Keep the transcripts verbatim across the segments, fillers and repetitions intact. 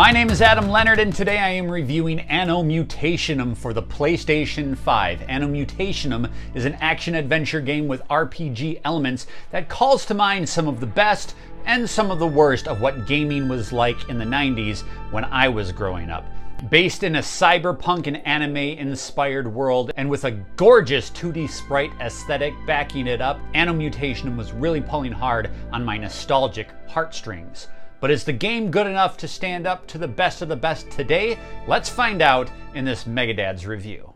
My name is Adam Leonard, and today I am reviewing Anno Mutationem for the PlayStation five. Anno Mutationem is an action-adventure game with R P G elements that calls to mind some of the best and some of the worst of what gaming was like in the nineties when I was growing up. Based in a cyberpunk and anime-inspired world, and with a gorgeous two D sprite aesthetic backing it up, Anno Mutationem was really pulling hard on my nostalgic heartstrings. But is the game good enough to stand up to the best of the best today? Let's find out in this Mega Dads review.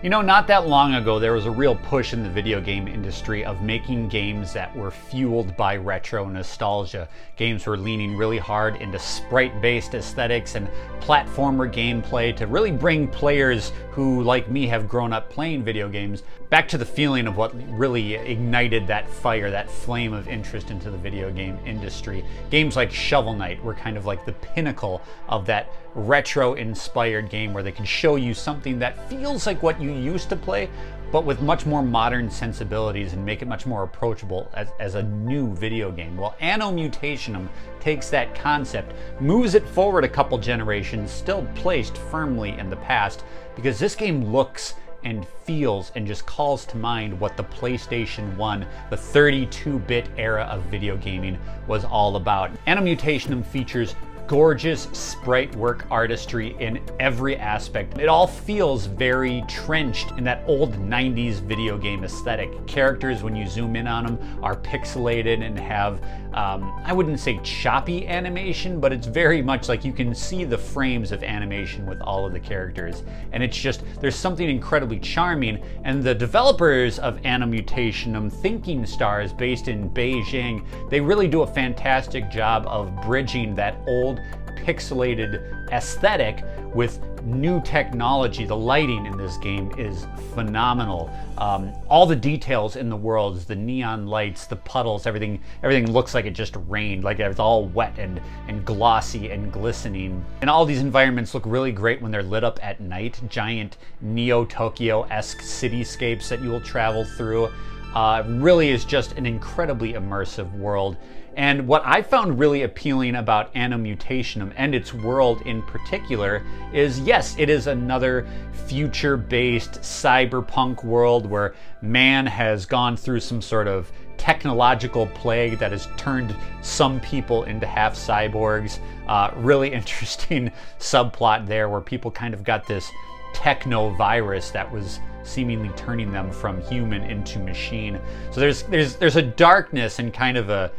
You know, not that long ago, there was a real push in the video game industry of making games that were fueled by retro nostalgia. Games were leaning really hard into sprite-based aesthetics and platformer gameplay to really bring players who, like me, have grown up playing video games back to the feeling of what really ignited that fire, that flame of interest into the video game industry. Games like Shovel Knight were kind of like the pinnacle of that retro-inspired game where they can show you something that feels like what you used to play, but with much more modern sensibilities and make it much more approachable as, as a new video game. Well, Anno Mutationem takes that concept, moves it forward a couple generations, still placed firmly in the past, because this game looks and feels and just calls to mind what the PlayStation one, the thirty-two bit era of video gaming was all about. Anno Mutationem features gorgeous sprite work artistry in every aspect. It all feels very trenched in that old nineties video game aesthetic. Characters, when you zoom in on them, are pixelated and have, um, I wouldn't say choppy animation, but it's very much like you can see the frames of animation with all of the characters. And it's just, there's something incredibly charming. And the developers of Anno Mutationem, Thinking Stars, based in Beijing, they really do a fantastic job of bridging that old pixelated aesthetic with new technology. The lighting in this game is phenomenal. Um, all the details in the worlds, the neon lights, the puddles, everything everything looks like it just rained, like it's all wet and, and glossy and glistening. And all these environments look really great when they're lit up at night. Giant Neo-Tokyo-esque cityscapes that you will travel through. Uh, really is just an incredibly immersive world. And what I found really appealing about Anno Mutationem and its world in particular is, yes, it is another future-based cyberpunk world where man has gone through some sort of technological plague that has turned some people into half cyborgs. Uh, really interesting subplot there where people kind of got this techno virus that was seemingly turning them from human into machine. So there's there's there's a darkness and kind of a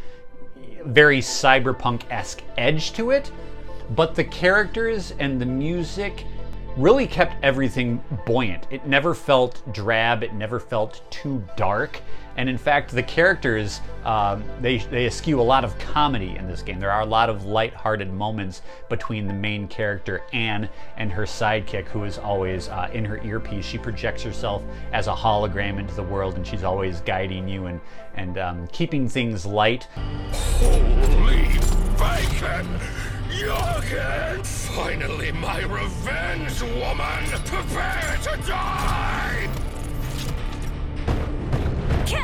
very cyberpunk-esque edge to it, but the characters and the music really kept everything buoyant. It never felt drab, it never felt too dark, and in fact the characters, um, they, they eschew a lot of comedy in this game. There are a lot of lighthearted moments between the main character, Anne, and her sidekick, who is always uh, in her earpiece. She projects herself as a hologram into the world, and she's always guiding you and, and um, keeping things light. Holy bacon! Jorgen! Finally my revenge, woman! Prepare to die! K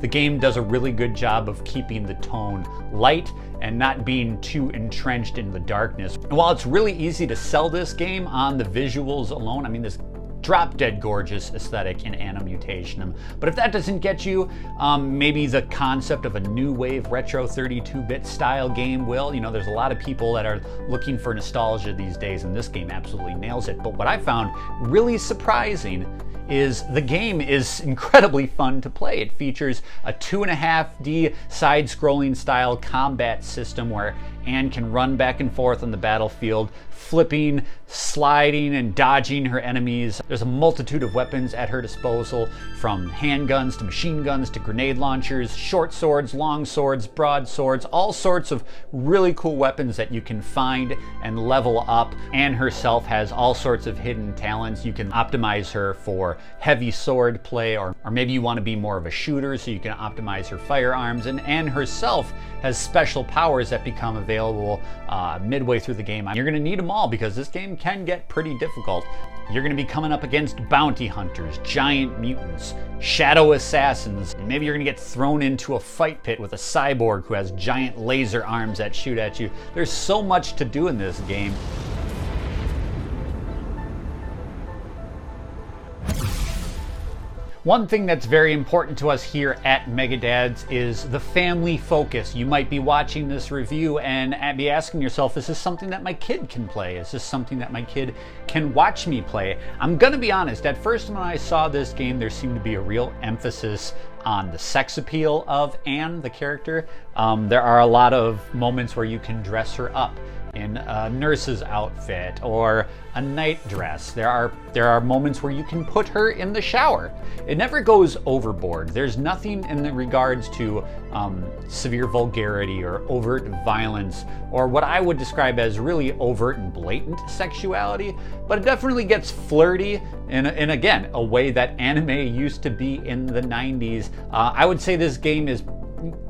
The game does a really good job of keeping the tone light and not being too entrenched in the darkness. And while it's really easy to sell this game on the visuals alone, I mean, this drop-dead gorgeous aesthetic in Anno Mutationem. But if that doesn't get you, um, maybe the concept of a new wave retro thirty-two bit style game will. You know, there's a lot of people that are looking for nostalgia these days, and this game absolutely nails it. But what I found really surprising is the game is incredibly fun to play. It features a two and a half D side-scrolling style combat system where Anne can run back and forth on the battlefield, flipping, sliding, and dodging her enemies. There's a multitude of weapons at her disposal, from handguns to machine guns to grenade launchers, short swords, long swords, broad swords, all sorts of really cool weapons that you can find and level up. Anne herself has all sorts of hidden talents. You can optimize her for heavy sword play, or, or maybe you want to be more of a shooter, so you can optimize her firearms. And Anne herself has special powers that become available uh, midway through the game. You're going to need them all, because this game can get pretty difficult. You're going to be coming up against bounty hunters, giant mutants, shadow assassins, and maybe you're going to get thrown into a fight pit with a cyborg who has giant laser arms that shoot at you. There's so much to do in this game. One thing that's very important to us here at Mega Dads is the family focus. You might be watching this review and be asking yourself, is this something that my kid can play? Is this something that my kid can watch me play? I'm gonna be honest, at first when I saw this game, there seemed to be a real emphasis on the sex appeal of Anne, the character. Um, there are a lot of moments where you can dress her up in a nurse's outfit or a night dress. There are there are moments where you can put her in the shower. It never goes overboard. There's nothing in the regards to um, severe vulgarity or overt violence, or what I would describe as really overt and blatant sexuality, but it definitely gets flirty in, in again, a way that anime used to be in the nineties. Uh, I would say this game is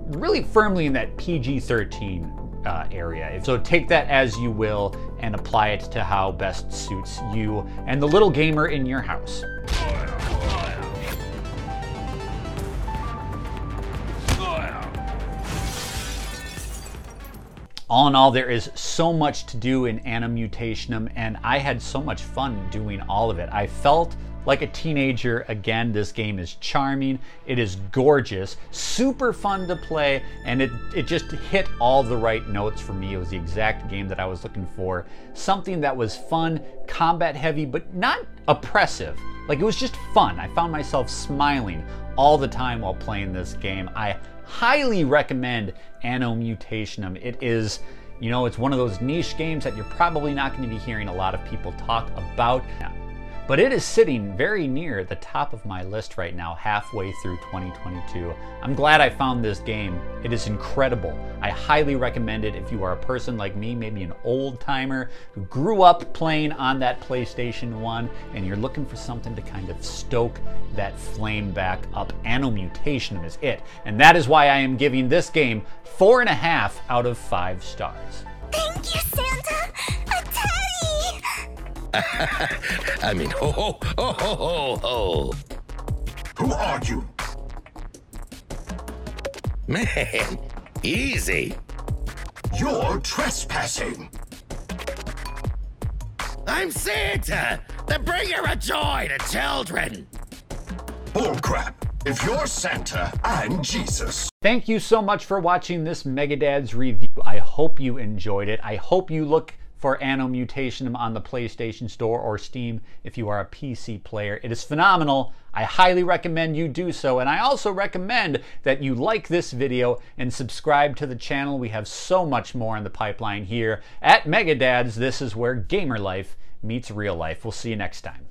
really firmly in that P G thirteen Uh, area. So take that as you will and apply it to how best suits you and the little gamer in your house. All in all, there is so much to do in Anno Mutationem, and I had so much fun doing all of it. I felt like a teenager again. This game is charming, it is gorgeous, super fun to play, and it, it just hit all the right notes for me. It was the exact game that I was looking for. Something that was fun, combat heavy, but not oppressive. Like, it was just fun. I found myself smiling all the time while playing this game. I highly recommend Anno Mutationem. It is, you know, it's one of those niche games that you're probably not going to be hearing a lot of people talk about now. But it is sitting very near the top of my list right now, halfway through twenty twenty-two. I'm glad I found this game. It is incredible. I highly recommend it if you are a person like me, maybe an old timer who grew up playing on that PlayStation one, and you're looking for something to kind of stoke that flame back up. Anno Mutationem is it. And that is why I am giving this game four and a half out of five stars. Thank you, Santa. A teddy. I mean, ho, ho, ho, ho, ho, ho. Who are you? Man, easy. You're trespassing. I'm Santa, the bringer of joy to children. Bullcrap. If you're Santa, I'm Jesus. Thank you so much for watching this Mega Dads review. I hope you enjoyed it. I hope you look for Anno Mutationem on the PlayStation Store or Steam if you are a P C player. It is phenomenal. I highly recommend you do so, and I also recommend that you like this video and subscribe to the channel. We have so much more in the pipeline here at Mega Dads. This is where gamer life meets real life. We'll see you next time.